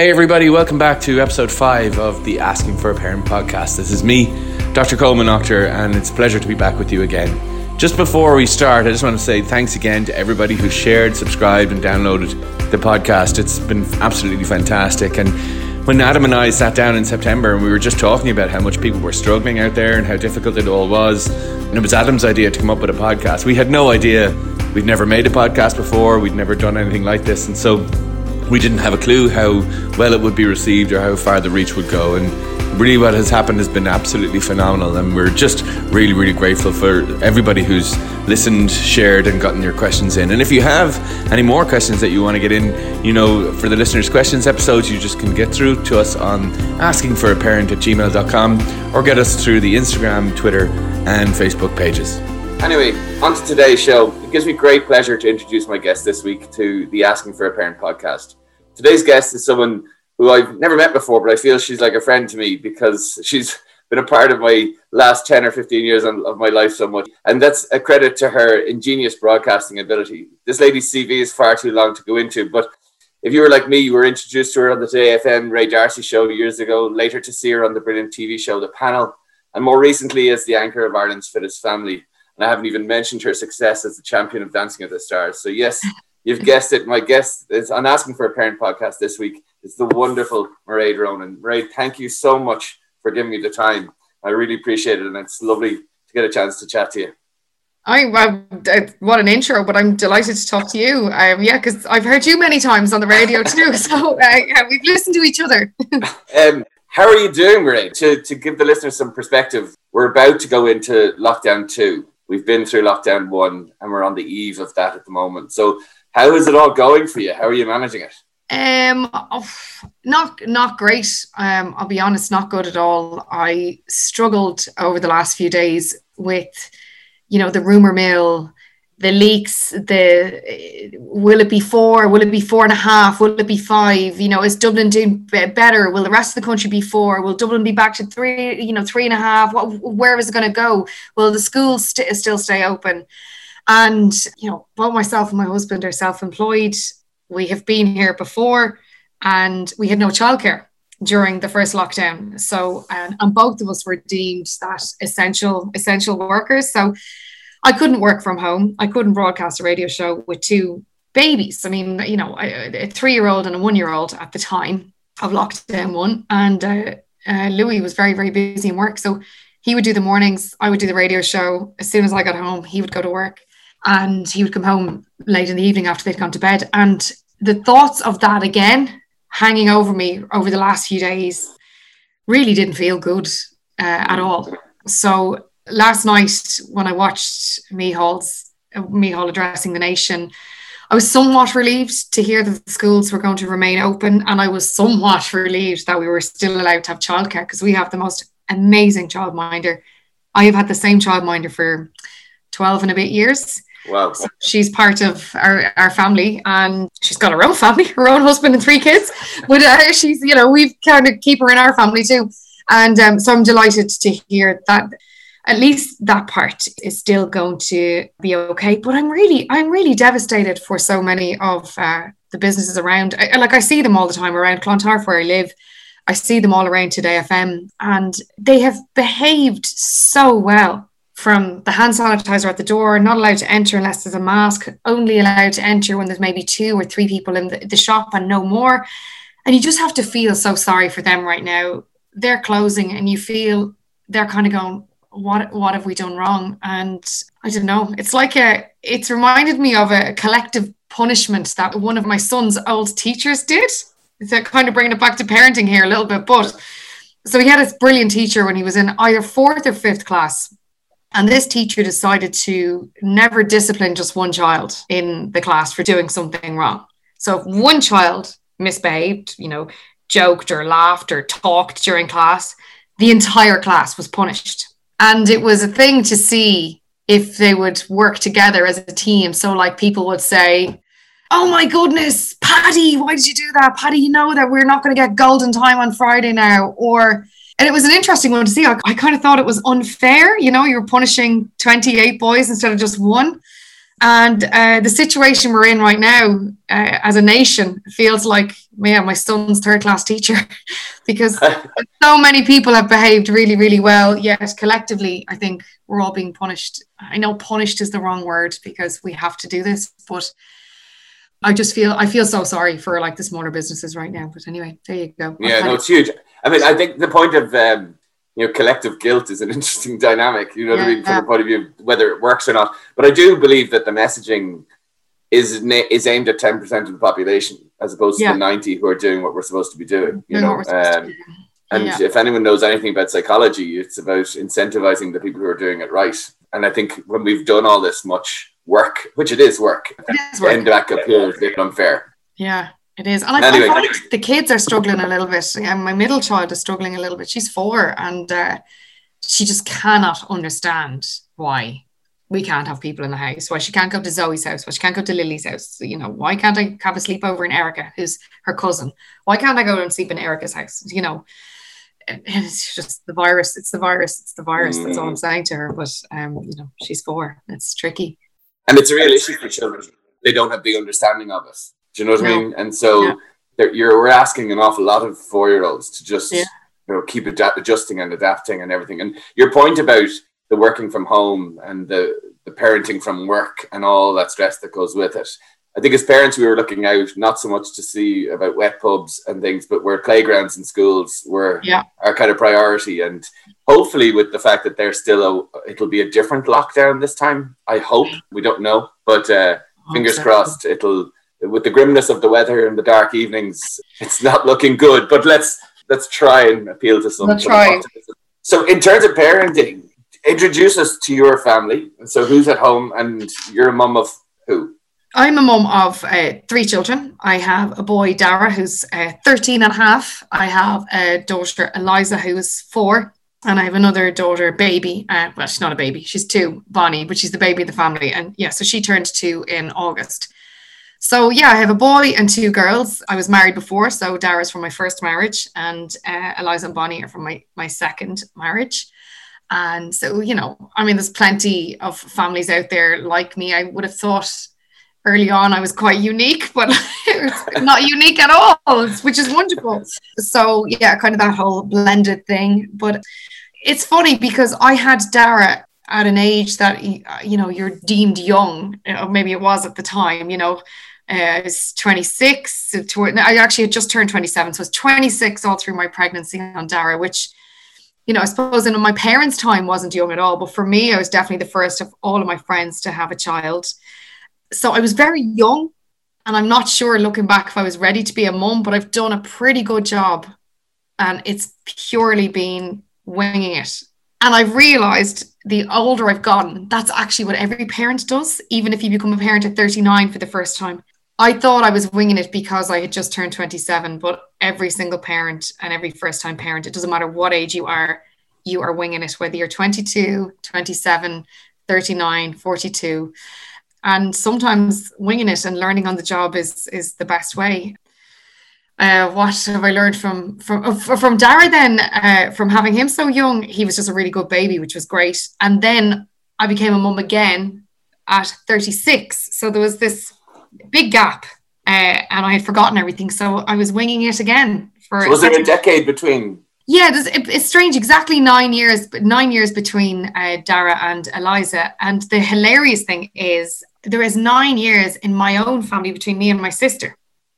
Hey everybody, welcome back to episode 5 of the Asking for a Parent podcast. This is me, Dr. Coleman Octor, and it's a pleasure to be back with you again. Just before we start, I just want to say thanks again to everybody who shared, subscribed and downloaded the podcast. It's been absolutely fantastic. And when Adam and I sat down in September and we were just talking about how much people were struggling out there and how difficult it all was, and it was Adam's idea to come up with a podcast. We had no idea. We'd never made a podcast before. We'd never done anything like this. And so we didn't have a clue how well it would be received or how far the reach would go. And really what has happened has been absolutely phenomenal. And we're just really, really grateful for everybody who's listened, shared and gotten your questions in. And if you have any more questions that you want to get in, you know, for the listeners' questions episodes, you just can get through to us on askingforaparent@gmail.com or get us through the Instagram, Twitter and Facebook pages. Anyway, on to today's show. It gives me great pleasure to introduce my guest this week to the Asking for a Parent podcast. Today's guest is someone who I've never met before, but I feel she's like a friend to me because she's been a part of my last 10 or 15 years of my life so much. And that's a credit to her ingenious broadcasting ability. This lady's CV is far too long to go into, but if you were like me, you were introduced to her on the Today FM Ray Darcy show years ago, later to see her on the brilliant TV show The Panel, and more recently as the anchor of Ireland's Fittest Family. And I haven't even mentioned her success as the champion of Dancing with the Stars. So yes, you've guessed it. My guest is on Asking for a Parent podcast this week. It's the wonderful Mairead Ronan. Mairead, thank you so much for giving me the time. I really appreciate it, and it's lovely to get a chance to chat to you. What an intro, but I'm delighted to talk to you. Because I've heard you many times on the radio too, so we've listened to each other. How are you doing, Mairead? To give the listeners some perspective, we're about to go into lockdown 2. We've been through lockdown 1, and we're on the eve of that at the moment. So how is it all going for you? How are you managing it? Not great. I'll be honest, not good at all. I struggled over the last few days with, you know, the rumor mill, the leaks, the will it be 4? Will it be 4.5? Will it be 5? You know, is Dublin doing better? Will the rest of the country be 4? Will Dublin be back to 3? You know, 3.5? Where is it going to go? Will the schools still stay open? And, you know, both myself and my husband are self-employed. We have been here before and we had no childcare during the first lockdown. So, and both of us were deemed that essential workers. So I couldn't work from home. I couldn't broadcast a radio show with two babies. I mean, you know, a 3-year-old and a 1-year-old at the time of lockdown 1. And Louis was very, very busy in work. So he would do the mornings. I would do the radio show. As soon as I got home, he would go to work. And he would come home late in the evening after they'd gone to bed. And the thoughts of that again, hanging over me over the last few days, really didn't feel good at all. So last night when I watched Micheál addressing the nation, I was somewhat relieved to hear that the schools were going to remain open. And I was somewhat relieved that we were still allowed to have childcare because we have the most amazing childminder. I have had the same childminder for 12 and a bit years. Wow. So she's part of our family, and she's got her own family, her own husband and 3 kids, but she's, you know, we've kind of keep her in our family too. And so I'm delighted to hear that at least that part is still going to be okay. But I'm really devastated for so many of the businesses around. I see them all the time around Clontarf where I live. I see them all around Today FM, and they have behaved so well. From the hand sanitizer at the door, not allowed to enter unless there's a mask, only allowed to enter when there's maybe 2 or 3 people in the shop and no more. And you just have to feel so sorry for them right now. They're closing and you feel they're kind of going, what have we done wrong? And I don't know, it's like it's reminded me of a collective punishment that one of my son's old teachers did. So kind of bringing it back to parenting here a little bit. But so he had this brilliant teacher when he was in either 4th or 5th class. And this teacher decided to never discipline just one child in the class for doing something wrong. So if one child misbehaved, you know, joked or laughed or talked during class, the entire class was punished. And it was a thing to see if they would work together as a team. So like people would say, oh my goodness, Paddy, why did you do that? Paddy, you know that we're not going to get golden time on Friday now. And it was an interesting one to see. I kind of thought it was unfair. You know, you were punishing 28 boys instead of just one. And the situation we're in right now as a nation feels like, yeah, my son's third-class teacher because so many people have behaved really, really well, yet collectively, I think we're all being punished. I know punished is the wrong word because we have to do this, but I just feel, I feel so sorry for like the smaller businesses right now. But anyway, there you go. Yeah, no, it's huge. I mean, I think the point of, you know, collective guilt is an interesting dynamic, you know what I mean, from the point of view of whether it works or not. But I do believe that the messaging is aimed at 10% of the population as opposed to the 90 who are doing what we're supposed to be doing, you know. And if anyone knows anything about psychology, it's about incentivizing the people who are doing it right. And I think when we've done all this much work, which it is work, end back up here is a bit unfair. Yeah. It is. And anyway, I find the kids are struggling a little bit. And my middle child is struggling a little bit. She's 4 and she just cannot understand why we can't have people in the house, why she can't go to Zoe's house, why she can't go to Lily's house. You know, why can't I have a sleepover in Erica, who's her cousin? Why can't I go and sleep in Erica's house? You know, and it's just the virus. It's the virus. It's the virus. That's all I'm saying to her. But, you know, she's 4. It's tricky. And it's a real issue for children. They don't have the understanding of us. Do you know what I mean? And so we're asking an awful lot of 4-year-olds to just you know, keep adjusting and adapting and everything. And your point about the working from home and the parenting from work and all that stress that goes with it. I think as parents, we were looking out not so much to see about wet pubs and things, but where playgrounds and schools were our kind of priority. And hopefully with the fact that there's still it'll be a different lockdown this time. I hope. We don't know. But fingers crossed, it'll... With the grimness of the weather and the dark evenings, it's not looking good. But let's try and appeal to some optimism. So, in terms of parenting, introduce us to your family. So, who's at home, and you're a mum of who? I'm a mum of 3 children. I have a boy, Dara, who's 13 and a half. I have a daughter, Eliza, who is 4. And I have another daughter, baby. Well, she's not a baby. She's 2, Bonnie, but she's the baby of the family. And yeah, so she turned 2 in August. So, yeah, I have a boy and 2 girls. I was married before, so Dara's from my first marriage and Eliza and Bonnie are from my second marriage. And so, you know, I mean, there's plenty of families out there like me. I would have thought early on I was quite unique, but it's not unique at all, which is wonderful. So, yeah, kind of that whole blended thing. But it's funny because I had Dara at an age that, you know, you're deemed young, or maybe it was at the time, you know. I was 26. I actually had just turned 27. So I was 26 all through my pregnancy on Dara, which, you know, I suppose in my parents' time wasn't young at all. But for me, I was definitely the first of all of my friends to have a child. So I was very young. And I'm not sure looking back if I was ready to be a mum, but I've done a pretty good job. And it's purely been winging it. And I've realised the older I've gotten, that's actually what every parent does, even if you become a parent at 39 for the first time. I thought I was winging it because I had just turned 27, but every single parent and every first-time parent, it doesn't matter what age you are winging it, whether you're 22, 27, 39, 42. And sometimes winging it and learning on the job is the best way. What have I learned from Dara then, from having him so young? He was just a really good baby, which was great. And then I became a mum again at 36. So there was this big gap and I had forgotten everything. So I was winging it again. So was there a decade between? Yeah, it's strange. Exactly 9 years between Dara and Eliza. And the hilarious thing is there is 9 years in my own family between me and my sister.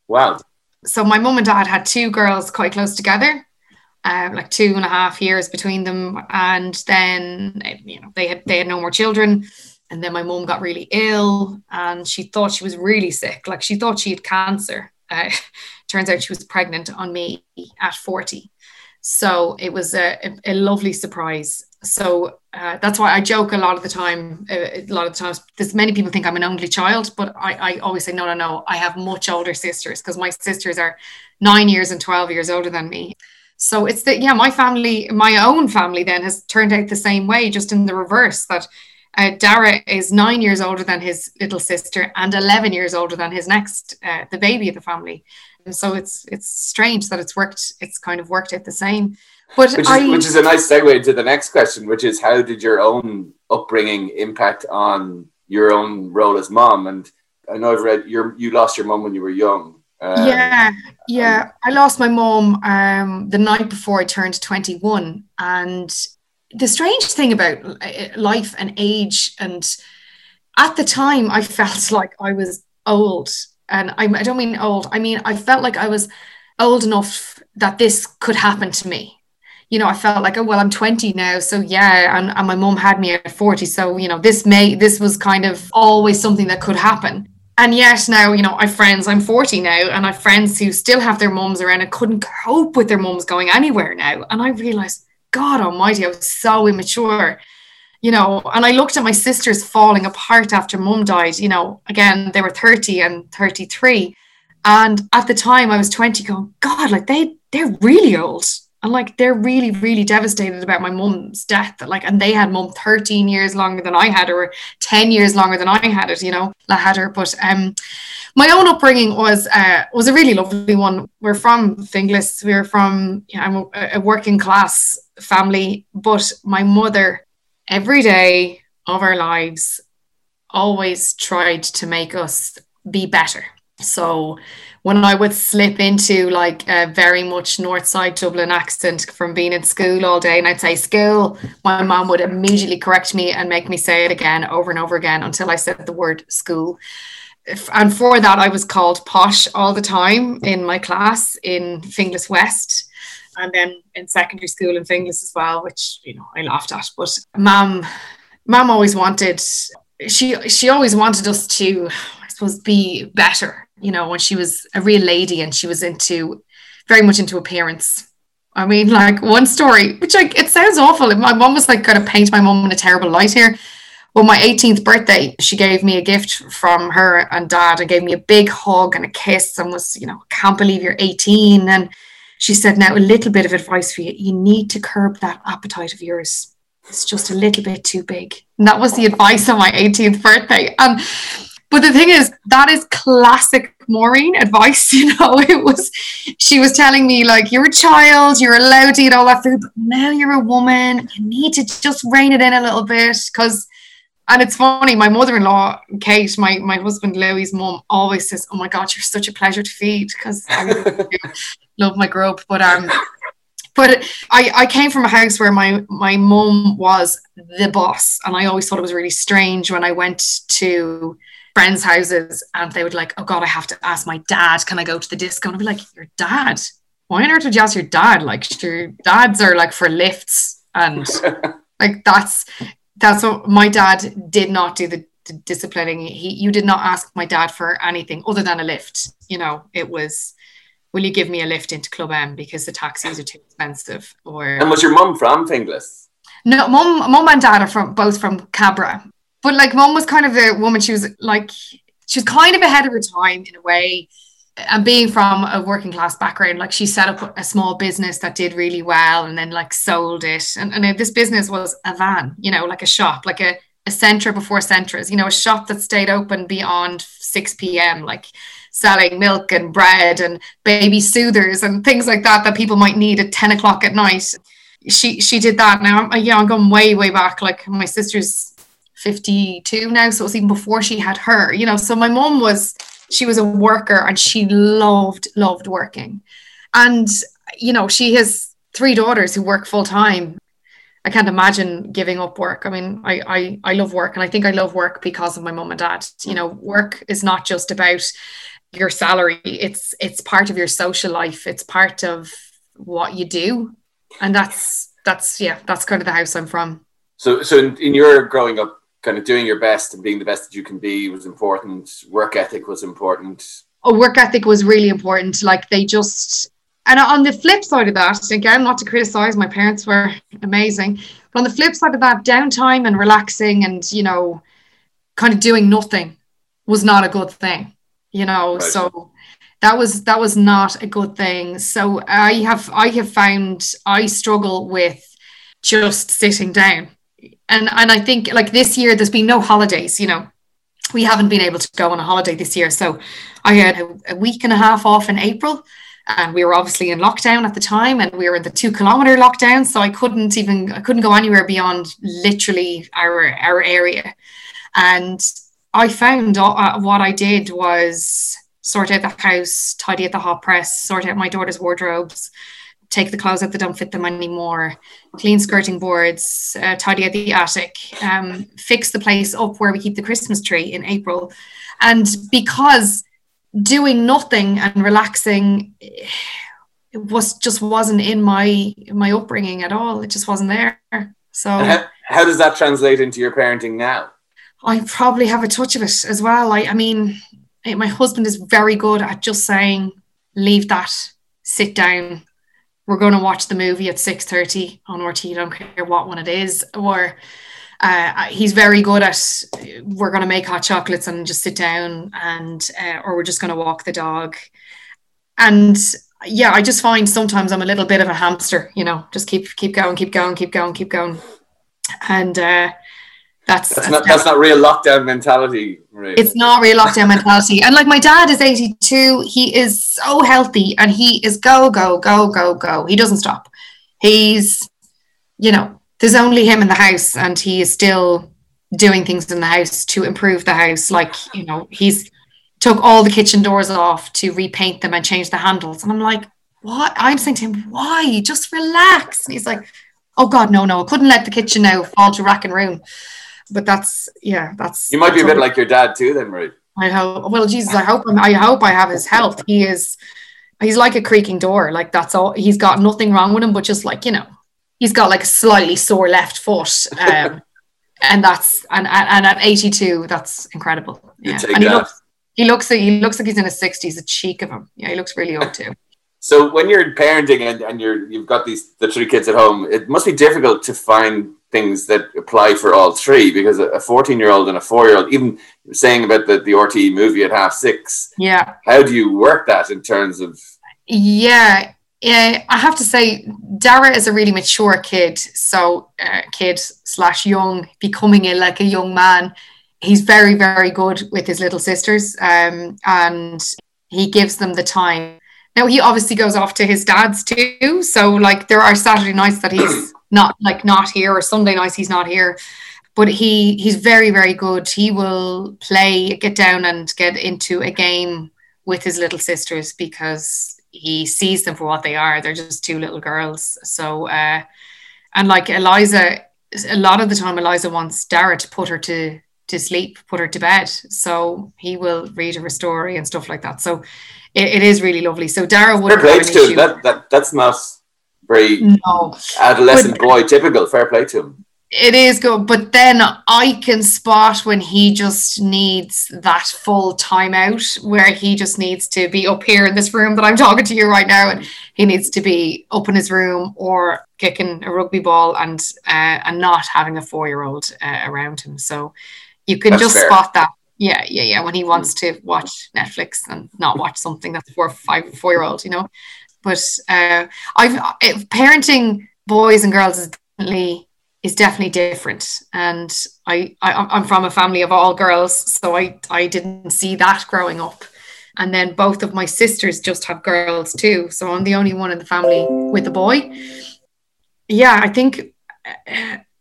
Wow. So my mum and dad had 2 girls quite close together, like 2.5 years between them. And then, you know, they had no more children. And then my mum got really ill and she thought she was really sick. Like she thought she had cancer. Turns out she was pregnant on me at 40. So it was a lovely surprise. So that's why I joke a lot of the time. A lot of the times, there's many people think I'm an only child, but I always say, no. I have much older sisters because my sisters are 9 years and 12 years older than me. So it's that, yeah, my own family then has turned out the same way, just in the reverse that Dara is 9 years older than his little sister and 11 years older than his next, the baby of the family. And so it's strange that it's kind of worked out the same. But which is a nice segue to the next question, which is how did your own upbringing impact on your own role as mom. And I know I've read you lost your mom when you were young. I lost my mom the night before I turned 21. And the strange thing about life and age, and at the time I felt like I was old. And I don't mean old. I mean, I felt like I was old enough that this could happen to me. You know, I felt like, oh, well, I'm 20 now. So, yeah, and my mum had me at 40. So, you know, this was kind of always something that could happen. And yet now, you know, I have friends, I'm 40 now, and I have friends who still have their mums around and couldn't cope with their mums going anywhere now. And I realised, God almighty, I was so immature. You know, and I looked at my sisters falling apart after mum died. You know, again, they were 30 and 33. And at the time I was 20 going, God, like they're really old. And like, they're really, really devastated about my mum's death. Like, and they had mum 13 years longer than I had her, or 10 years longer than I had it, you know, I had her. But my own upbringing was a really lovely one. We're from Finglas. We're from, you know, I'm a working class family, but my mother, every day of our lives, always tried to make us be better. So when I would slip into like a very much north side Dublin accent from being in school all day, and I'd say school, my mom would immediately correct me and make me say it again over and over again until I said the word school. And for that, I was called posh all the time in my class in Finglas West. And then in secondary school in Finglas as well, which, you know, I laughed at. But Mum always wanted, she always wanted us to, I suppose, be better, you know, when she was a real lady and she was very much into appearance. I mean, like one story, which like, it sounds awful. My mum was like going to paint my mum in a terrible light here. Well, my 18th birthday, she gave me a gift from her and dad and gave me a big hug and a kiss and was, you know, can't believe you're 18. And she said, now, a little bit of advice for you. You need to curb that appetite of yours. It's just a little bit too big. And that was the advice on my 18th birthday. But the thing is, that is classic Maureen advice. You know, she was telling me, like, you're a child, you're allowed to eat all that food, but now you're a woman. You need to just rein it in a little bit. And it's funny, my mother-in-law, Kate, my husband, Louis' mum, always says, oh my God, you're such a pleasure to feed, because I really love my grub. But I came from a house where my mum was the boss, and I always thought it was really strange when I went to friends' houses and they would like, oh God, I have to ask my dad, can I go to the disco? And I'd be like, your dad? Why on earth would you ask your dad? Like, your dads are like for lifts, and like that's what my dad did not do the disciplining. You did not ask my dad for anything other than a lift. You know, it was, will you give me a lift into Club M because the taxis are too expensive? And was your mum from Finglas? No, mum and dad are both from Cabra. But like, mum was kind of a woman, she was kind of ahead of her time in a way. And being from a working class background, like she set up a small business that did really well and then like sold it. And this business was a van, you know, like a shop, like a Centra before Centras, you know, a shop that stayed open beyond 6 p.m., like selling milk and bread and baby soothers and things like that people might need at 10 o'clock at night. She did that. Now, I'm going way, way back. Like my sister's 52 now, so it was even before she had her, you know. So my mum was... she was a worker and she loved working. And, you know, she has 3 daughters who work full time. I can't imagine giving up work. I mean, I love work, and I think I love work because of my mum and dad. You know, work is not just about your salary. It's part of your social life. It's part of what you do. And that's kind of the house I'm from. So in your growing up, kind of doing your best and being the best that you can be was important. Work ethic was important. Oh, work ethic was really important. Like and on the flip side of that, again, not to criticize, my parents were amazing. But on the flip side of that, downtime and relaxing and, you know, kind of doing nothing was not a good thing, you know, right. So that was not a good thing. So I have found I struggle with just sitting down. And I think like this year, there's been no holidays, you know, we haven't been able to go on a holiday this year. So I had a week and a half off in April, and we were obviously in lockdown at the time, and we were in the 2-kilometer lockdown. So I couldn't go anywhere beyond literally our area. And I found what I did was sort out the house, tidy at the hot press, sort out my daughter's wardrobes, take the clothes out that don't fit them anymore, clean skirting boards, tidy out the attic, fix the place up where we keep the Christmas tree in April. And because doing nothing and relaxing, it wasn't in my upbringing at all. It just wasn't there. So how does that translate into your parenting now? I probably have a touch of it as well. I mean, my husband is very good at just saying, leave that, sit down. We're going to watch the movie at 6:30 on RT. I don't care what one it is. Or he's very good at, we're going to make hot chocolates and just sit down, and or we're just going to walk the dog. And yeah, I just find sometimes I'm a little bit of a hamster, you know, just keep going. And that's not real lockdown mentality. Really. It's not real lockdown mentality. And like, my dad is 82. He is so healthy, and he is go. He doesn't stop. He's, you know, there's only him in the house, and he is still doing things in the house to improve the house. Like, you know, he's took all the kitchen doors off to repaint them and change the handles. And I'm like, what? I'm saying to him, why? Just relax. And he's like, oh God, no. I couldn't let the kitchen now fall to rack and room. But that's... You might be a bit like your dad too then, Mairead. I hope. Well, Jesus, I hope I have his health. He's like a creaking door. Like, that's all. He's got nothing wrong with him, but just like, you know, he's got like a slightly sore left foot. And that's, and at 82, that's incredible. Yeah. And he looks like he's in his 60s, a cheek of him. Yeah, he looks really old too. So when you're parenting and you've got the three kids at home, it must be difficult to find things that apply for all three, because a 14-year-old and a 4-year-old, even saying about the RTE movie at 6:30. Yeah. How do you work that in terms of... Yeah. I have to say, Dara is a really mature kid. So kid/young, becoming a young man. He's very, very good with his little sisters. And he gives them the time. Now, he obviously goes off to his dad's too. So like, there are Saturday nights that he's not here, or Sunday nights he's not here, but he's very, very good. He will play, get down and get into a game with his little sisters, because he sees them for what they are. They're just two little girls. So, and like Eliza, a lot of the time Eliza wants Dara to put her to sleep, put her to bed. So he will read her a story and stuff like that. So it is really lovely. So Dara would... Fair play to him. That's not very adolescent boy typical. Fair play to him. It is good. But then I can spot when he just needs that full time out, where he just needs to be up here in this room that I'm talking to you right now. And he needs to be up in his room or kicking a rugby ball and not having a 4-year-old around him. So you can spot that. Yeah. When he wants to watch Netflix and not watch something that's for 4-year-old, you know. But parenting boys and girls is definitely different. And I'm from a family of all girls, so I didn't see that growing up. And then both of my sisters just have girls too, so I'm the only one in the family with a boy. Yeah, I think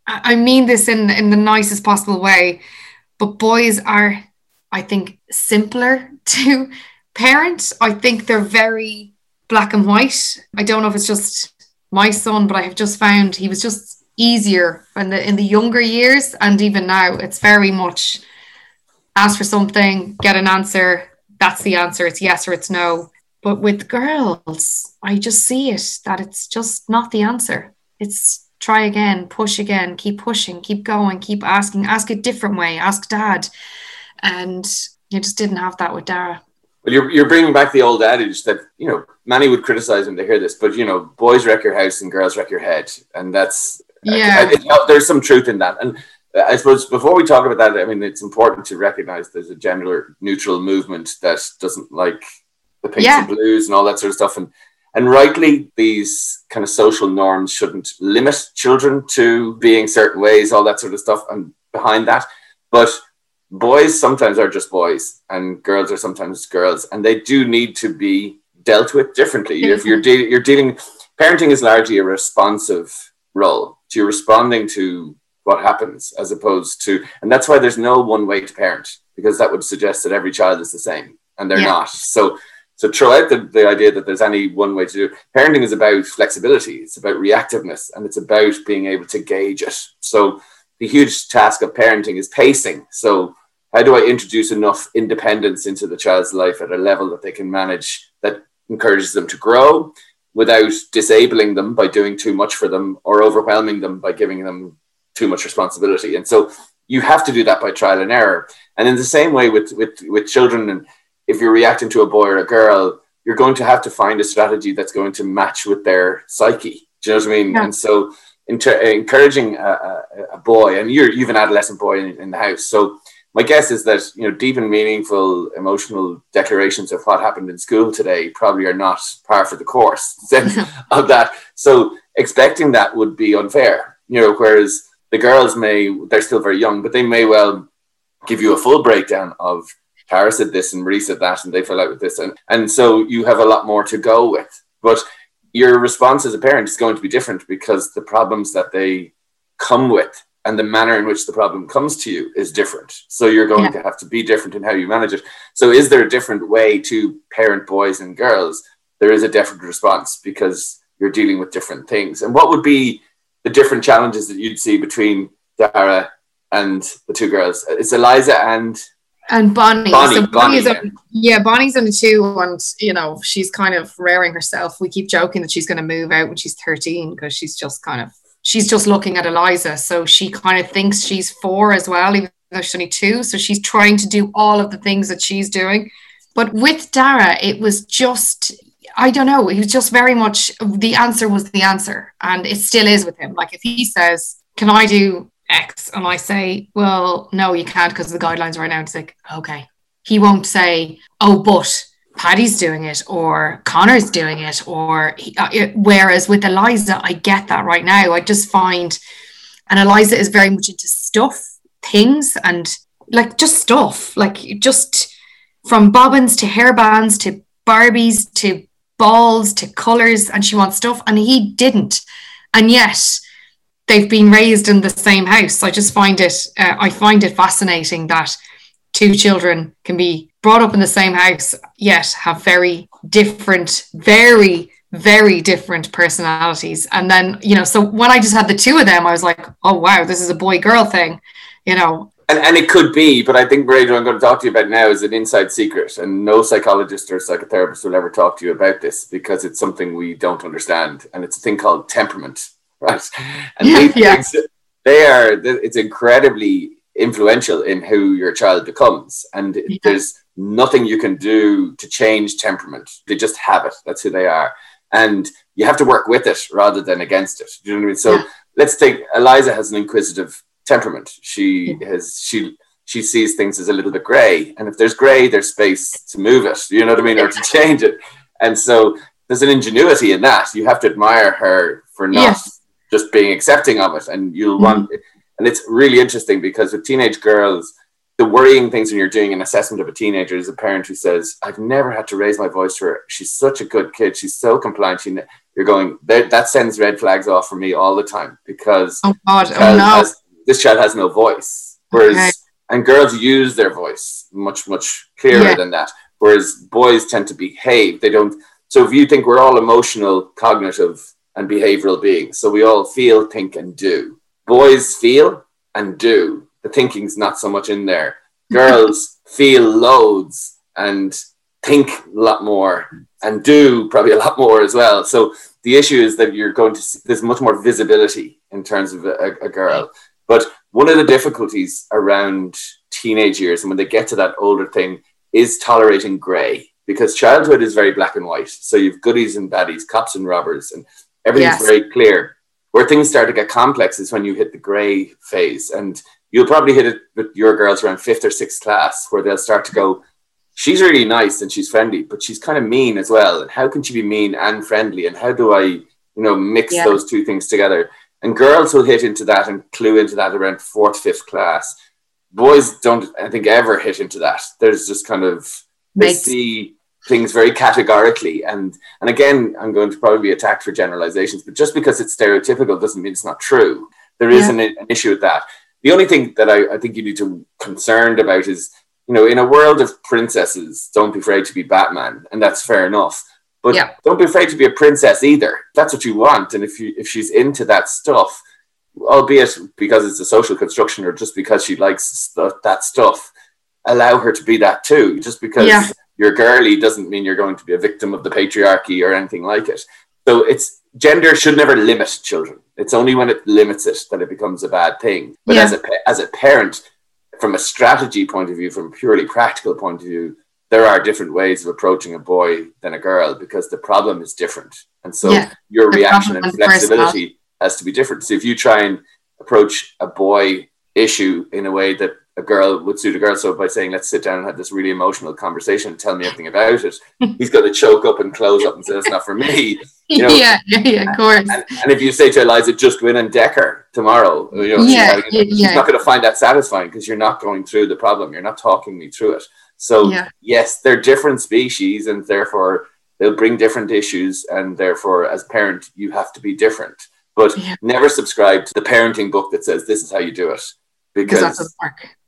I mean this in the nicest possible way. But boys are, I think, simpler to parent. I think they're very black and white. I don't know if it's just my son, but I have just found he was just easier in the younger years. And even now, it's very much ask for something, get an answer. That's the answer. It's yes or it's no. But with girls, I just see it that it's just not the answer. It's try again, push again, keep pushing, keep going, keep asking, ask a different way, ask dad. And you just didn't have that with Dara. Well, you're bringing back the old adage that, you know, many would criticize when they hear this, but, you know, boys wreck your house and girls wreck your head. And that's, yeah, there's some truth in that. And I suppose before we talk about that, I mean, it's important to recognize there's a gender neutral movement that doesn't like the pinks and blues and all that sort of stuff. And rightly, these kind of social norms shouldn't limit children to being certain ways, all that sort of stuff, and behind that. But boys sometimes are just boys, and girls are sometimes girls, and they do need to be dealt with differently. If you're dealing, parenting is largely a responsive role. So you're responding to what happens, as opposed to, and that's why there's no one way to parent, because that would suggest that every child is the same, and they're not. So throw out the idea that there's any one way to do it. Parenting is about flexibility, it's about reactiveness, and it's about being able to gauge it. So the huge task of parenting is pacing. So how do I introduce enough independence into the child's life at a level that they can manage, that encourages them to grow without disabling them by doing too much for them, or overwhelming them by giving them too much responsibility? And so you have to do that by trial and error. And in the same way with children, and if you're reacting to a boy or a girl, you're going to have to find a strategy that's going to match with their psyche. Do you know what I mean? Yeah. And so encouraging a boy, and you've an adolescent boy in the house. So my guess is that, you know, deep and meaningful emotional declarations of what happened in school today probably are not par for the course of that. So expecting that would be unfair, you know, whereas the girls they're still very young, but they may well give you a full breakdown of Tara said this and Marie said that and they fell out with this. And so you have a lot more to go with. But your response as a parent is going to be different, because the problems that they come with and the manner in which the problem comes to you is different. So you're going to have to be different in how you manage it. So is there a different way to parent boys and girls? There is a different response because you're dealing with different things. And what would be the different challenges that you'd see between Dara and the two girls? It's Eliza and Bonnie. So Bonnie's Bonnie's only 2, and you know, she's kind of rearing herself. We keep joking that she's going to move out when she's 13, because she's just looking at Eliza, so she kind of thinks she's 4 as well, even though she's only 2. So she's trying to do all of the things that she's doing. But with Dara, it was just, I don't know, it was just very much the answer was the answer, and it still is with him. Like, if he says, "Can I do X?" and I say, "Well, no, you can't because of the guidelines right now," it's like, okay. He won't say, "Oh, but Paddy's doing it," or "Connor's doing it," or whereas with Eliza, I get that right now. I just find, and Eliza is very much into things, and like just stuff, like just from bobbins to hairbands to Barbies to balls to colours, and she wants stuff, and he didn't. And yet they've been raised in the same house. So I just find it, I find it fascinating that two children can be brought up in the same house, yet have very different, very, very different personalities. And then, you know, so when I just had the two of them, I was like, oh, wow, this is a boy-girl thing, you know. And it could be, but I think, Mairead, what I'm going to talk to you about now is an inside secret, and no psychologist or psychotherapist will ever talk to you about this, because it's something we don't understand, and it's a thing called temperament, right? And it's incredibly influential in who your child becomes, and there's nothing you can do to change temperament. They just have it. That's who they are, and you have to work with it rather than against it. Do you know what I mean? So let's take Eliza has an inquisitive temperament. She has she sees things as a little bit grey, and if there's grey, there's space to move it. You know what I mean, or to change it. And so there's an ingenuity in that. You have to admire her for not just being accepting of it, and you'll want. And it's really interesting because with teenage girls, the worrying things when you're doing an assessment of a teenager is a parent who says, "I've never had to raise my voice to her. She's such a good kid. She's so compliant." You're going, that sends red flags off for me all the time, because this child has no voice. Whereas, and girls use their voice much, much clearer than that. Whereas boys tend to behave. They don't. So if you think we're all emotional, cognitive and behavioral beings, so we all feel, think and do. Boys feel and do. The thinking's not so much in there. Girls feel loads and think a lot more and do probably a lot more as well. So the issue is that you're going to see there's much more visibility in terms of a girl. But one of the difficulties around teenage years and when they get to that older thing is tolerating grey, because childhood is very black and white. So you've goodies and baddies, cops and robbers, and everything's very clear. Where things start to get complex is when you hit the grey phase, and you'll probably hit it with your girls around 5th or 6th class, where they'll start to go, "She's really nice and she's friendly, but she's kind of mean as well. And how can she be mean and friendly? And how do I, you know, mix those two things together?" And girls will hit into that and clue into that around 4th, 5th class. Boys don't, I think, ever hit into that. There's just kind of, they see things very categorically, and again, I'm going to probably be attacked for generalizations, but just because it's stereotypical doesn't mean it's not true. there is an issue with that. The only thing that I think you need to be concerned about is, you know, in a world of princesses, don't be afraid to be Batman, and that's fair enough. But don't be afraid to be a princess either. That's what you want. And if she's into that stuff, albeit because it's a social construction or just because she likes that stuff, allow her to be that too. Just because you're girly doesn't mean you're going to be a victim of the patriarchy or anything like it. So gender should never limit children. It's only when it limits it that it becomes a bad thing. But as a parent, from a strategy point of view, from a purely practical point of view, there are different ways of approaching a boy than a girl because the problem is different. And so your reaction and flexibility has to be different. So if you try and approach a boy issue in a way that a girl would suit a girl, so by saying, let's sit down and have this really emotional conversation and tell me everything about it, he's going to choke up and close up and say, that's not for me. You know? Of course. And if you say to Eliza, just go in and deck her tomorrow, you know, she's not going to find that satisfying because you're not going through the problem. You're not talking me through it. So yes, they're different species and therefore they'll bring different issues, and therefore as parent you have to be different. But never subscribe to the parenting book that says this is how you do it, because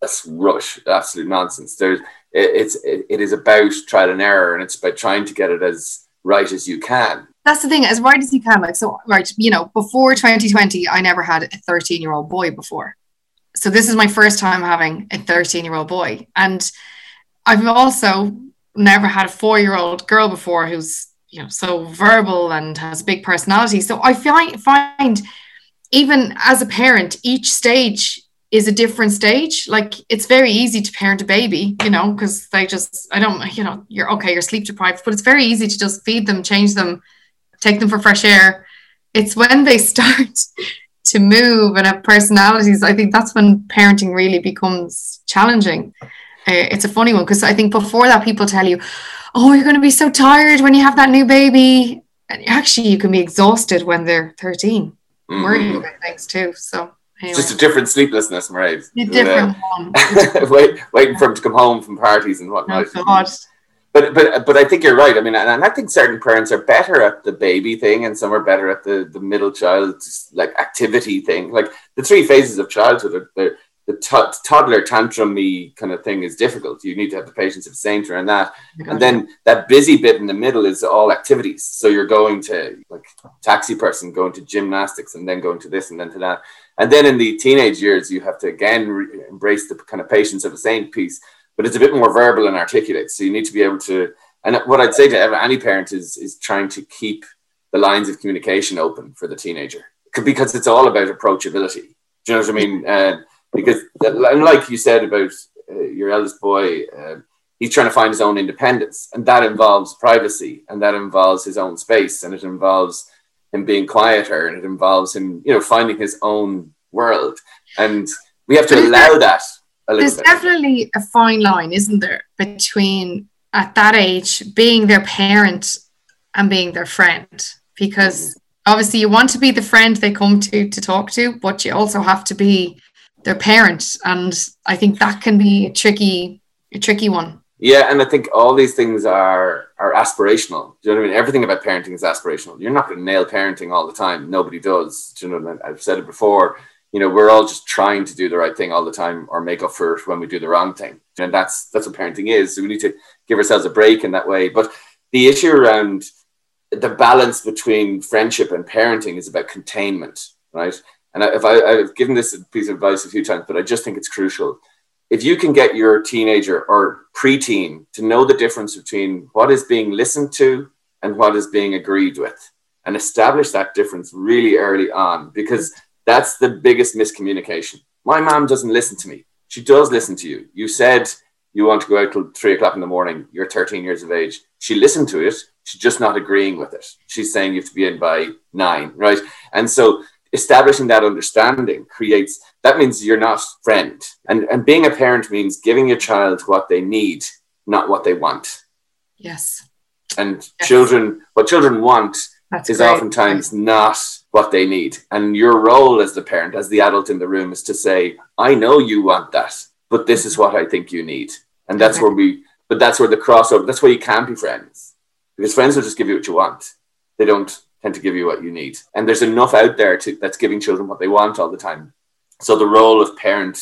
that's rubbish, absolute nonsense. It is about trial and error, and it's about trying to get it as right as you can. That's the thing, as right as you can. Like, so right, you know, before 2020 I never had a 13-year-old boy before. So this is my first time having a 13-year-old boy, and I've also never had a 4-year-old girl before who's, you know, so verbal and has big personality. So I find even as a parent, each stage is a different stage. Like, it's very easy to parent a baby, you know, because they just, I don't, you know, you're sleep deprived, but it's very easy to just feed them, change them, take them for fresh air. It's when they start to move and have personalities, I think that's when parenting really becomes challenging. It's a funny one, because I think before that people tell you, oh, you're going to be so tired when you have that new baby. And actually, you can be exhausted when they're 13. Mm-hmm. Worrying about things too. So anyway. It's just a different sleeplessness, right? A different one. Waiting for him to come home from parties and whatnot. Oh, God. But I think you're right. I mean, and I think certain parents are better at the baby thing, and some are better at the middle child, like, activity thing. Like, the three phases of childhood are the toddler tantrum-y kind of thing is difficult. You need to have the patience of a saint around that. Okay. And then that busy bit in the middle is all activities. So you're going to, like, taxi person, going to gymnastics, and then going to this and then to that. And then in the teenage years, you have to, again, embrace the kind of patience of a saint piece. But it's a bit more verbal and articulate. So you need to be able to... And what I'd say to any parent is trying to keep the lines of communication open for the teenager, because it's all about approachability. Do you know what I mean? Because, like you said about your eldest boy, he's trying to find his own independence, and that involves privacy, and that involves his own space, and it involves him being quieter, and it involves him, you know, finding his own world. And we have to allow that a little bit. There's definitely a fine line, isn't there, between at that age being their parent and being their friend, because obviously you want to be the friend they come to talk to, but you also have to be their parent, and I think that can be a tricky one. Yeah, and I think all these things are aspirational. Do you know what I mean? Everything about parenting is aspirational. You're not going to nail parenting all the time. Nobody does. Do you know what I mean? I've said it before. You know, we're all just trying to do the right thing all the time, or make up for it when we do the wrong thing. And that's what parenting is. So we need to give ourselves a break in that way. But the issue around the balance between friendship and parenting is about containment, right? And I've given this piece of advice a few times, but I just think it's crucial. If you can get your teenager or preteen to know the difference between what is being listened to and what is being agreed with, and establish that difference really early on, because that's the biggest miscommunication. My mom doesn't listen to me. She does listen to you. You said you want to go out till 3:00 in the morning. You're 13 years of age. She listened to it. She's just not agreeing with it. She's saying you have to be in by 9, right? And so establishing that understanding means you're not friend. And being a parent means giving your child what they need, not what they want. Yes. And what children want is oftentimes not what they need. And your role as the parent, as the adult in the room, is to say, I know you want that, but this is what I think you need. And that's but that's where the crossover, that's where you can't be friends. Because friends will just give you what you want. They don't tend to give you what you need. And there's enough out there that's giving children what they want all the time. So the role of parent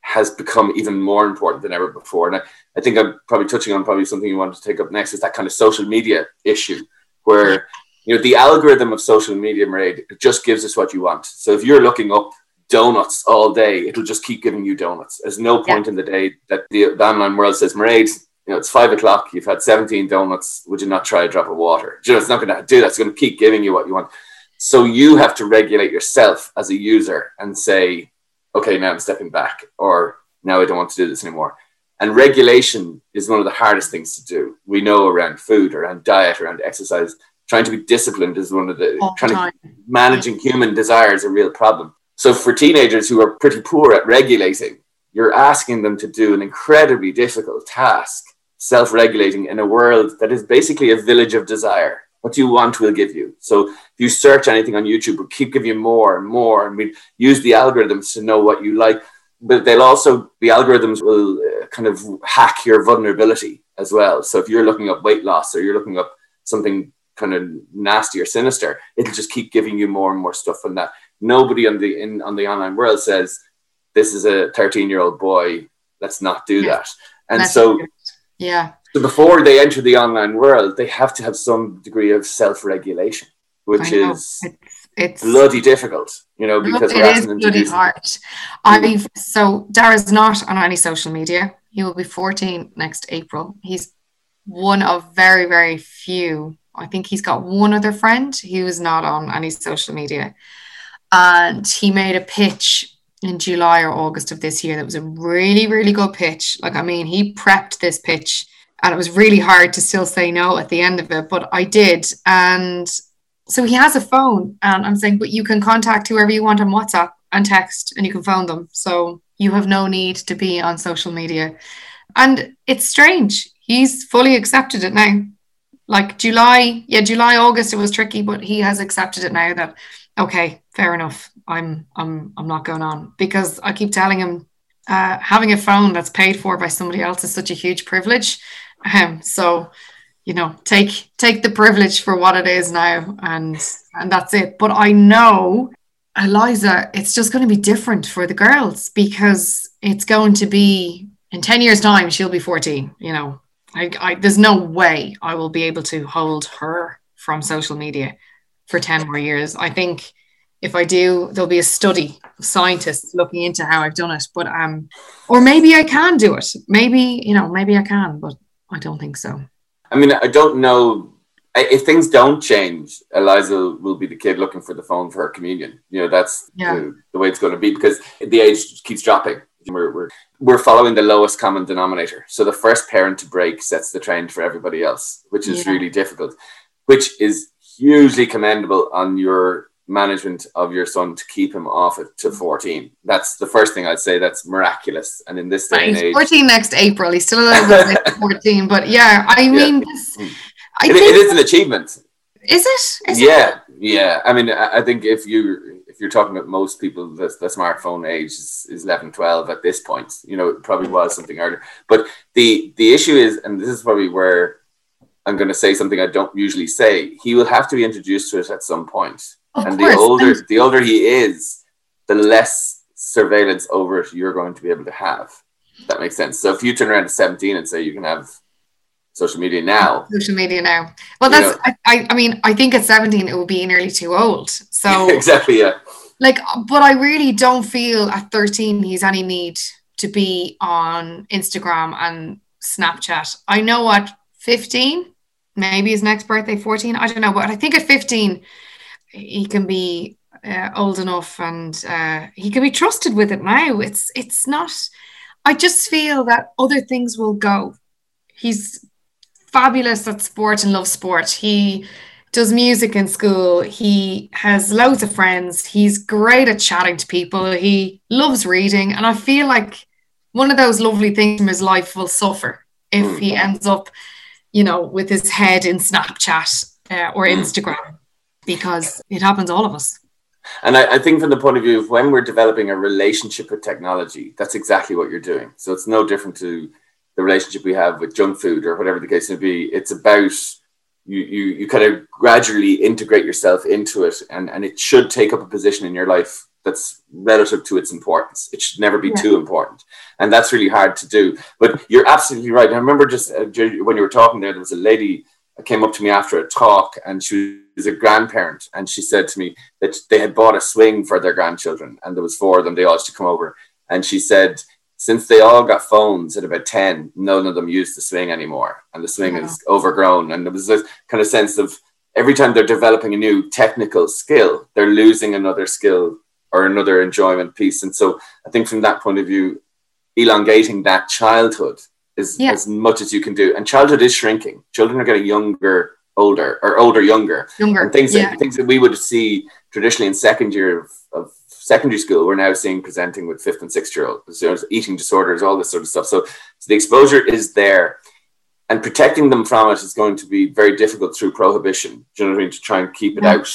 has become even more important than ever before. And I think I'm probably touching on something you wanted to take up next, is that kind of social media issue where, you know, the algorithm of social media, Mairead, it just gives us what you want. So if you're looking up donuts all day, it'll just keep giving you donuts. There's no point in the day that the online world says, Mairead, you know, it's 5 o'clock, you've had 17 donuts, would you not try a drop of water? You know, it's not going to do that. It's going to keep giving you what you want. So you have to regulate yourself as a user and say, okay, now I'm stepping back, or now I don't want to do this anymore. And regulation is one of the hardest things to do. We know around food, around diet, around exercise, trying to be disciplined is one of the, managing human desire is a real problem. So for teenagers who are pretty poor at regulating, you're asking them to do an incredibly difficult task, self-regulating in a world that is basically a village of desire. What you want, we'll give you. So if you search anything on YouTube, we'll keep giving you more and more. And we use the algorithms to know what you like. But they'll also, the algorithms will kind of hack your vulnerability as well. So if you're looking up weight loss or you're looking up something kind of nasty or sinister, it'll just keep giving you more and more stuff on that. Nobody on the online world says, this is a 13-year-old boy, let's not do that. And that's so... True. Yeah. So before they enter the online world, they have to have some degree of self-regulation, which is it's bloody difficult, you know, because we're asking them to do something. So Dara's not on any social media. He will be 14 next April. He's one of very, very few. I think he's got one other friend who is not on any social media. And he made a pitch in July or August of this year. That was a really, really good pitch. Like, I mean, he prepped this pitch and it was really hard to still say no at the end of it, but I did. And so he has a phone and I'm saying, but you can contact whoever you want on WhatsApp and text and you can phone them. So you have no need to be on social media. And it's strange. He's fully accepted it now. Like July, August, it was tricky, but he has accepted it now that, okay, fair enough. I'm not going on, because I keep telling him having a phone that's paid for by somebody else is such a huge privilege. So, you know, take the privilege for what it is now, and that's it. But I know, Eliza, it's just going to be different for the girls, because it's going to be in 10 years' time, she'll be 14. You know, I there's no way I will be able to hold her from social media for 10 more years. I think if I do, there'll be a study of scientists looking into how I've done it. But or maybe I can do it. Maybe I can, but I don't think so. I mean, I don't know. If things don't change, Eliza will be the kid looking for the phone for her communion. You know, that's the way it's going to be, because the age keeps dropping. We're following the lowest common denominator. So the first parent to break sets the trend for everybody else, which is really difficult, which is hugely commendable on your management of your son to keep him off it to 14. That's the first thing I'd say. That's miraculous. And in this day and age, 14 next April, he's still a little bit 14. But yeah, I mean, it is an achievement. Is it? Yeah. I mean, I think if you're talking about most people, the smartphone age is 11, 12 at this point. You know, it probably was something earlier. But the issue is, and this is probably where I'm going to say something I don't usually say, he will have to be introduced to it at some point. Of course. The older he is, the less surveillance over it you're going to be able to have. That makes sense. So if you turn around to 17 and say you can have social media now. Well, that's, you know, I mean, I think at 17 it would be nearly too old. So exactly, yeah. Like, but I really don't feel at 13 he's any need to be on Instagram and Snapchat. I know at 15, maybe his next birthday, 14, I don't know, but I think at 15 he can be old enough and he can be trusted with it now. It's not, I just feel that other things will go. He's fabulous at sport and loves sport. He does music in school. He has loads of friends. He's great at chatting to people. He loves reading. And I feel like one of those lovely things from his life will suffer if he ends up, you know, with his head in Snapchat or Instagram, because it happens to all of us. And I think from the point of view of when we're developing a relationship with technology, that's exactly what you're doing. So it's no different to the relationship we have with junk food or whatever the case may be. It's about you kind of gradually integrate yourself into it, and it should take up a position in your life that's relative to its importance. It should never be too important, and that's really hard to do. But you're absolutely right. I remember just when you were talking there was a lady that came up to me after a talk, and she was a grandparent, and she said to me that they had bought a swing for their grandchildren, and there was four of them. They all used to come over, and she said, since they all got phones at about 10, none of them use the swing anymore. And the swing is overgrown. And there was this kind of sense of every time they're developing a new technical skill, they're losing another skill or another enjoyment piece. And so I think from that point of view, elongating that childhood is as much as you can do. And childhood is shrinking. Children are getting younger, older, or older, younger. And things that we would see traditionally in second year of secondary school, we're now seeing presenting with 5th and 6th-year-olds, so eating disorders, all this sort of stuff. So the exposure is there, and protecting them from it is going to be very difficult through prohibition. Do you know what I mean? To try and keep it out.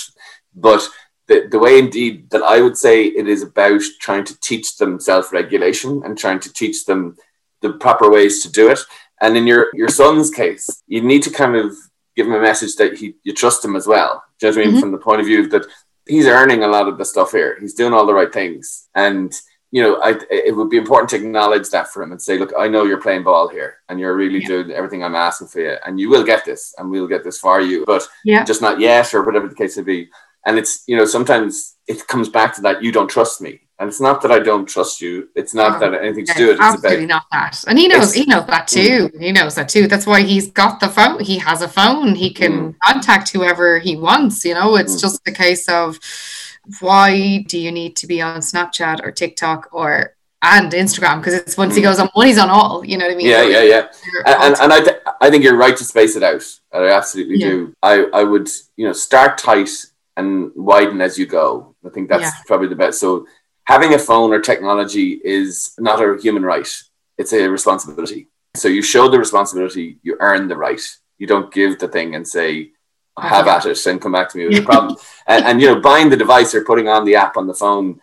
But the way indeed that I would say it is about trying to teach them self-regulation and trying to teach them the proper ways to do it. And in your son's case, you need to kind of give him a message that you trust him as well. Do you know what I mean? From the point of view that he's earning a lot of the stuff here. He's doing all the right things. And, you know, it would be important to acknowledge that for him and say, look, I know you're playing ball here and you're really doing everything I'm asking for you, and you will get this and we'll get this for you, but just not yet, or whatever the case may be. And it's, you know, sometimes it comes back to that, you don't trust me. And it's not that I don't trust you. It's not that anything to do with it. It's absolutely not that. And he knows that too. He knows that too. That's why he's got the phone. He has a phone. He can contact whoever he wants. You know, it's just the case of, why do you need to be on Snapchat or TikTok and Instagram? Because it's once he goes on one, he's on all. You know what I mean? Yeah. And I think you're right to space it out. I absolutely do. I would, you know, start tight and widen as you go. I think that's probably the best. So having a phone or technology is not a human right. It's a responsibility. So you show the responsibility, you earn the right. You don't give the thing and say, have at it and come back to me with a problem. and you know, buying the device or putting on the app on the phone,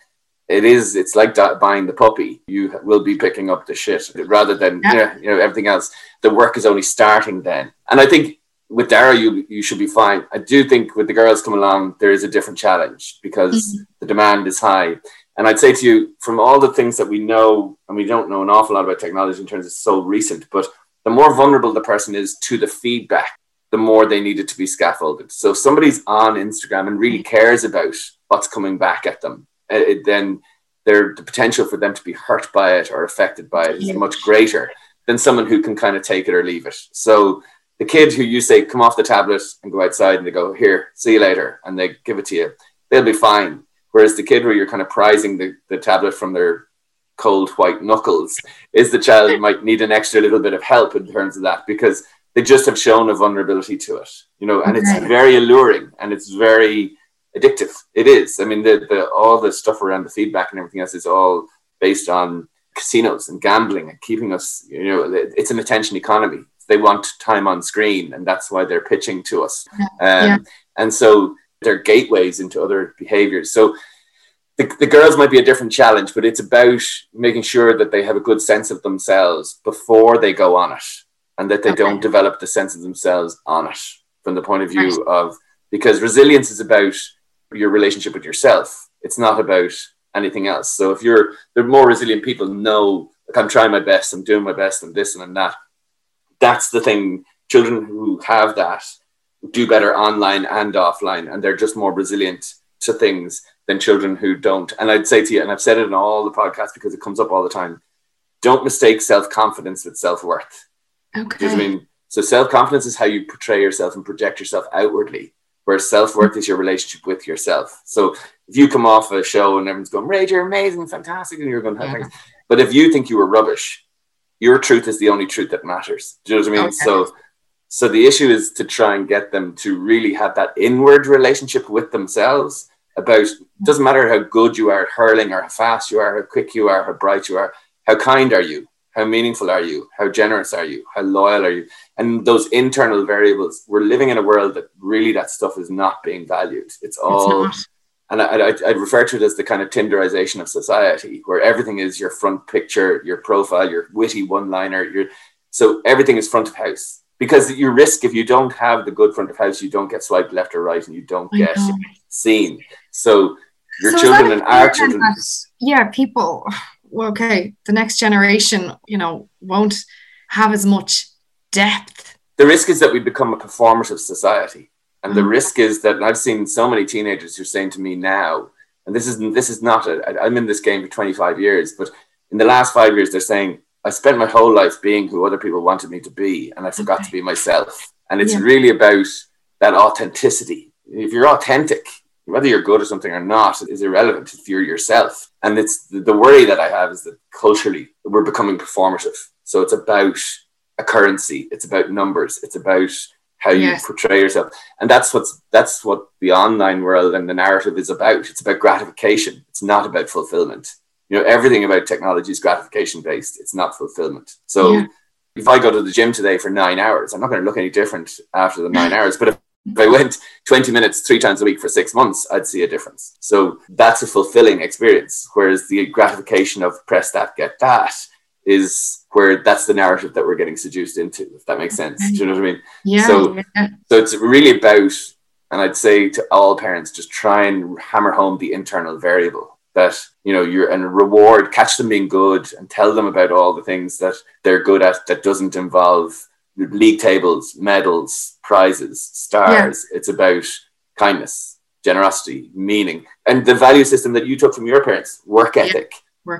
it's like buying the puppy. You will be picking up the shit rather than you know, everything else. The work is only starting then. And I think with Dara, you should be fine. I do think with the girls coming along, there is a different challenge because the demand is high. And I'd say to you, from all the things that we know, and we don't know an awful lot about technology in terms of so recent, but the more vulnerable the person is to the feedback, the more they need it to be scaffolded. So if somebody's on Instagram and really cares about what's coming back at them, then the potential for them to be hurt by it or affected by it is much greater than someone who can kind of take it or leave it. So the kid who you say, come off the tablet and go outside, and they go, here, see you later, and they give it to you, they'll be fine. Whereas the kid where you're kind of prizing the tablet from their cold white knuckles is the child who might need an extra little bit of help in terms of that, because they just have shown a vulnerability to it, you know, and it's very alluring and it's very addictive. It is. I mean, all the stuff around the feedback and everything else is all based on casinos and gambling and keeping us, you know, it's an attention economy. They want time on screen, and that's why they're pitching to us. And so their gateways into other behaviors. So the girls might be a different challenge, but it's about making sure that they have a good sense of themselves before they go on it, and that they don't develop the sense of themselves on it from the point of view of, because resilience is about your relationship with yourself. It's not about anything else. So if the more resilient people know, like, I'm trying my best, I'm doing my best, I'm this and I'm that. That's the thing. Children who have that do better online and offline, and they're just more resilient to things than children who don't. And I'd say to you, and I've said it in all the podcasts because it comes up all the time, don't mistake self-confidence with self-worth. Okay. Do you know what I mean? So self-confidence is how you portray yourself and project yourself outwardly, whereas self-worth is your relationship with yourself. So if you come off a show and everyone's going, Ray, you're amazing, fantastic, and you're going to have things. But if you think you were rubbish, your truth is the only truth that matters. Do you know what I mean? Okay. So the issue is to try and get them to really have that inward relationship with themselves about, doesn't matter how good you are at hurling, or how fast you are, how quick you are, how bright you are, how kind are you, how meaningful are you, how generous are you, how loyal are you? And those internal variables, we're living in a world that really that stuff is not being valued. It's all, and I refer to it as the kind of Tinderization of society, where everything is your front picture, your profile, your witty one-liner, so everything is front of house. because you risk, if you don't have the good front of house, you don't get swiped left or right and you don't get seen. So your children and our children. People, okay, the next generation, you know, won't have as much depth. The risk is that we become a performative society. And the risk is that, and I've seen so many teenagers who are saying to me now, and this is not, I'm in this game for 25 years, but in the last 5 years, they're saying, I spent my whole life being who other people wanted me to be, and I forgot to be myself. And it's really about that authenticity. If you're authentic, whether you're good at something or not, is irrelevant if you're yourself. And it's the worry that I have is that culturally, we're becoming performative. So it's about a currency. It's about numbers. It's about how you portray yourself. And that's what the online world and the narrative is about. It's about gratification. It's not about fulfillment. You know, everything about technology is gratification based. It's not fulfillment. So if I go to the gym today for 9 hours, I'm not going to look any different after the 9 hours. But if I went 20 minutes 3 times a week for 6 months, I'd see a difference. So that's a fulfilling experience. Whereas the gratification of press that, get that is where that's the narrative that we're getting seduced into, if that makes sense. Do you know what I mean? Yeah. So it's really about, and I'd say to all parents, just try and hammer home the internal variable that, you know, you're and reward, catch them being good and tell them about all the things that they're good at that doesn't involve league tables, medals, prizes, stars. It's about kindness, generosity, meaning, and the value system that you took from your parents, work ethic,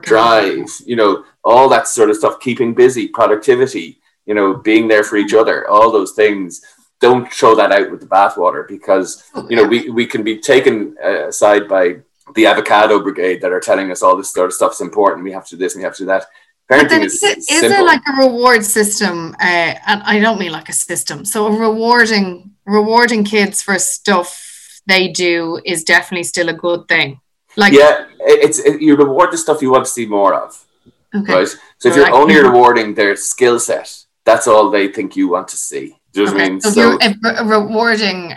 drive, you know, all that sort of stuff, keeping busy, productivity, you know, being there for each other, all those things. Don't throw that out with the bathwater because, you know, we can be taken aside by the avocado brigade that are telling us all this sort of stuff's important. We have to do this and we have to do that. Parenting is it like a reward system? And I don't mean like a system. So rewarding kids for stuff they do is definitely still a good thing. Like you reward the stuff you want to see more of. Okay. Right? So if you're like, only rewarding their skill set, that's all they think you want to see. Do you know what I mean? So if you're rewarding,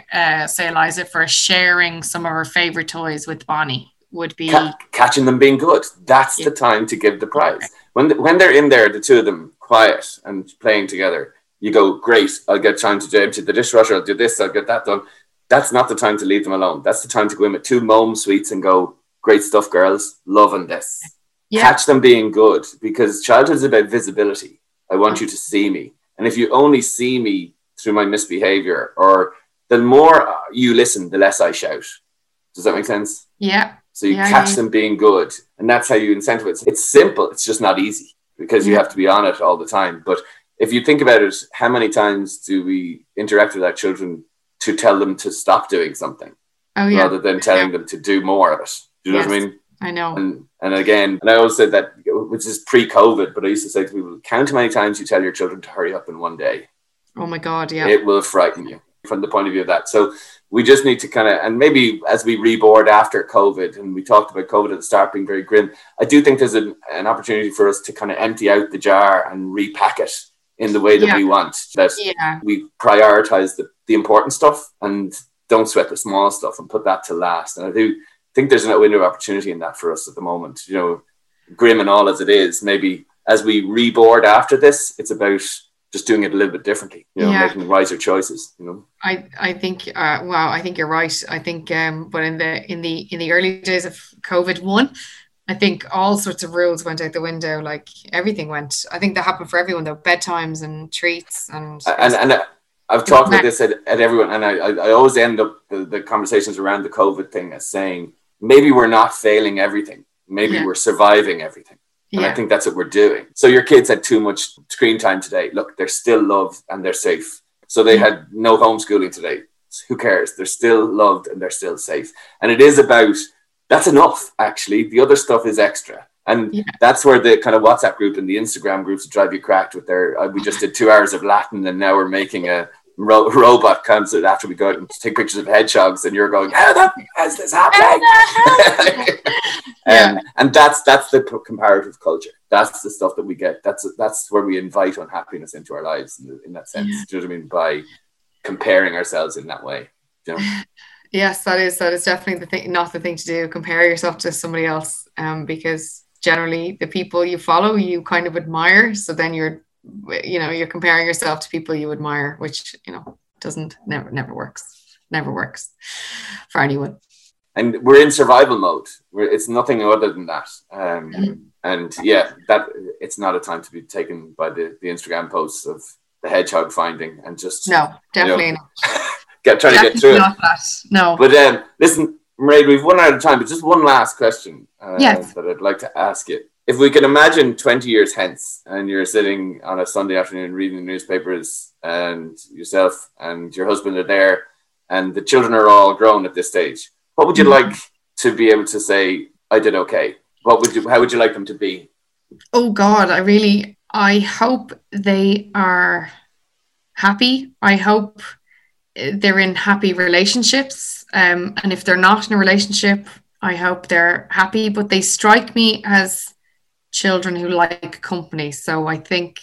say, Eliza, for sharing some of her favourite toys with Bonnie would be... Catching them being good. That's the time to give the prize. Okay. When they're in there, the two of them, quiet and playing together, you go, great, I'll get time to empty the dishwasher, I'll do this, I'll get that done. That's not the time to leave them alone. That's the time to go in with 2 mom sweets and go, great stuff, girls, loving this. Yeah. Catch them being good, because childhood is about visibility. I want you to see me. And if you only see me through my misbehavior, or the more you listen, the less I shout. Does that make sense? Yeah. So you catch them being good, and that's how you incentivize. It's simple. It's just not easy because you have to be on it all the time. But if you think about it, how many times do we interact with our children to tell them to stop doing something rather than telling them to do more of it? Do you know what I mean? I know. And again, and I always said that, which is pre-COVID, but I used to say to people, count how many times you tell your children to hurry up in one day. Oh my God, yeah. It will frighten you from the point of view of that. So we just need to kind of, and maybe as we reboard after COVID, and we talked about COVID at the start being very grim, I do think there's an opportunity for us to kind of empty out the jar and repack it in the way that we want. That we prioritize the important stuff and don't sweat the small stuff and put that to last. And I do think there's a window of opportunity in that for us at the moment. You know, grim and all as it is, maybe as we reboard after this, it's about just doing it a little bit differently, you know, making wiser choices, you know. I think, I think you're right. I think, but in the early days of COVID-1, I think all sorts of rules went out the window. Like everything went. I think that happened for everyone though. Bedtimes and treats and I've talked about this at everyone, and I always end up the conversations around the COVID thing as saying maybe we're not failing everything, maybe we're surviving everything. And I think that's what we're doing. So your kids had too much screen time today. Look, they're still loved and they're safe. So they had no homeschooling today. Who cares? They're still loved and they're still safe. And it is about, that's enough, actually. The other stuff is extra. And that's where the kind of WhatsApp group and the Instagram groups drive you cracked with their, we just did 2 hours of Latin and now we're making a robot concert after we go out and take pictures of hedgehogs, and you're going, how the f- is this happening? And that's the comparative culture. That's the stuff that we get. That's where we invite unhappiness into our lives in that sense. Do you know what I mean? By comparing ourselves in that way. Do you know? Yes, that is definitely the thing. Not the thing to do. Compare yourself to somebody else, because generally the people you follow you kind of admire. So then you're you know, you're comparing yourself to people you admire, which, you know, doesn't, never works for anyone. And we're in survival mode. It's nothing other than that. And yeah, that it's not a time to be taken by the Instagram posts of the hedgehog finding and just... No, definitely not. Trying to get through it. No. But listen, Mairead, we've run out of time, but just one last question that I'd like to ask you. If we can imagine 20 years hence and you're sitting on a Sunday afternoon reading the newspapers and yourself and your husband are there and the children are all grown at this stage, what would you like to be able to say, I did okay? How would you like them to be? Oh God, I hope they are happy. I hope they're in happy relationships. And if they're not in a relationship, I hope they're happy, but they strike me as children who like company. So I think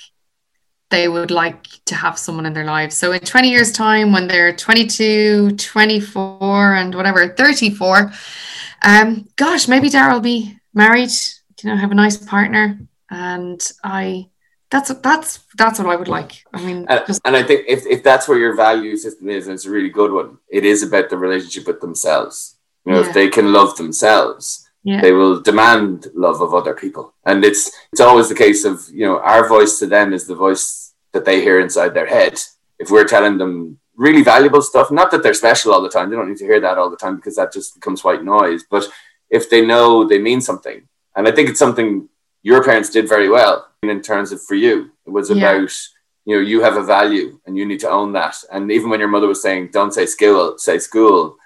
they would like to have someone in their lives. So in 20 years' time, when they're 22, 24, and whatever, 34, gosh, maybe Dara will be married, you know, have a nice partner. And that's what I would like. I mean, and I think if that's where your value system is, and it's a really good one, it is about the relationship with themselves. You know, if they can love themselves, they will demand love of other people. And it's always the case of, you know, our voice to them is the voice that they hear inside their head. If we're telling them really valuable stuff, not that they're special all the time, they don't need to hear that all the time because that just becomes white noise. But if they know they mean something, and I think it's something your parents did very well in terms of for you, it was about, you know, you have a value and you need to own that. And even when your mother was saying, don't say school, say school,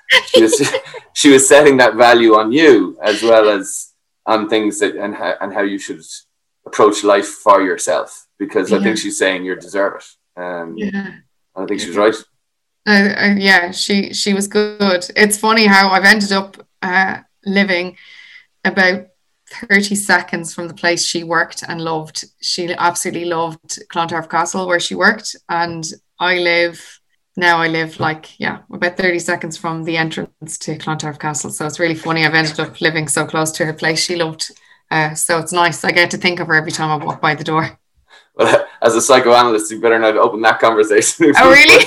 she was setting that value on you as well as on things that and how you should approach life for yourself, because I think she's saying you deserve it. And I think she was right. She was good. It's funny how I've ended up living about 30 seconds from the place she worked and loved. She absolutely loved Clontarf Castle where she worked, and I live like, about 30 seconds from the entrance to Clontarf Castle. So it's really funny. I've ended up living so close to her place she loved. So it's nice. I get to think of her every time I walk by the door. Well, as a psychoanalyst, you better not open that conversation. Oh, really?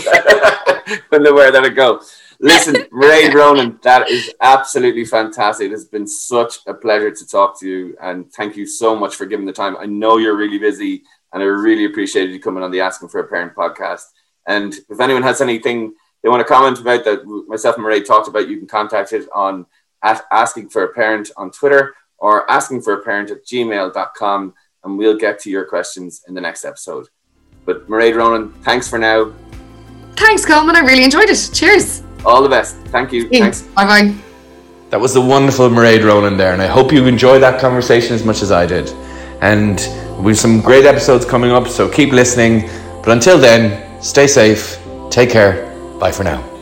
Where did it go? Listen, Mairead Ronan, that is absolutely fantastic. It has been such a pleasure to talk to you. And thank you so much for giving the time. I know you're really busy and I really appreciated you coming on the Asking for a Parent podcast. And if anyone has anything they want to comment about that myself and Mairead talked about, you can contact us on at Asking for a Parent on Twitter or askingforaparent@gmail.com, and we'll get to your questions in the next episode. But Mairead Ronan, thanks for now. Thanks, Coleman. I really enjoyed it. Cheers. All the best. Thank you. Thanks. Bye-bye. That was the wonderful Mairead Ronan there, and I hope you enjoyed that conversation as much as I did. And we've some great episodes coming up, so keep listening. But until then, stay safe, take care, bye for now.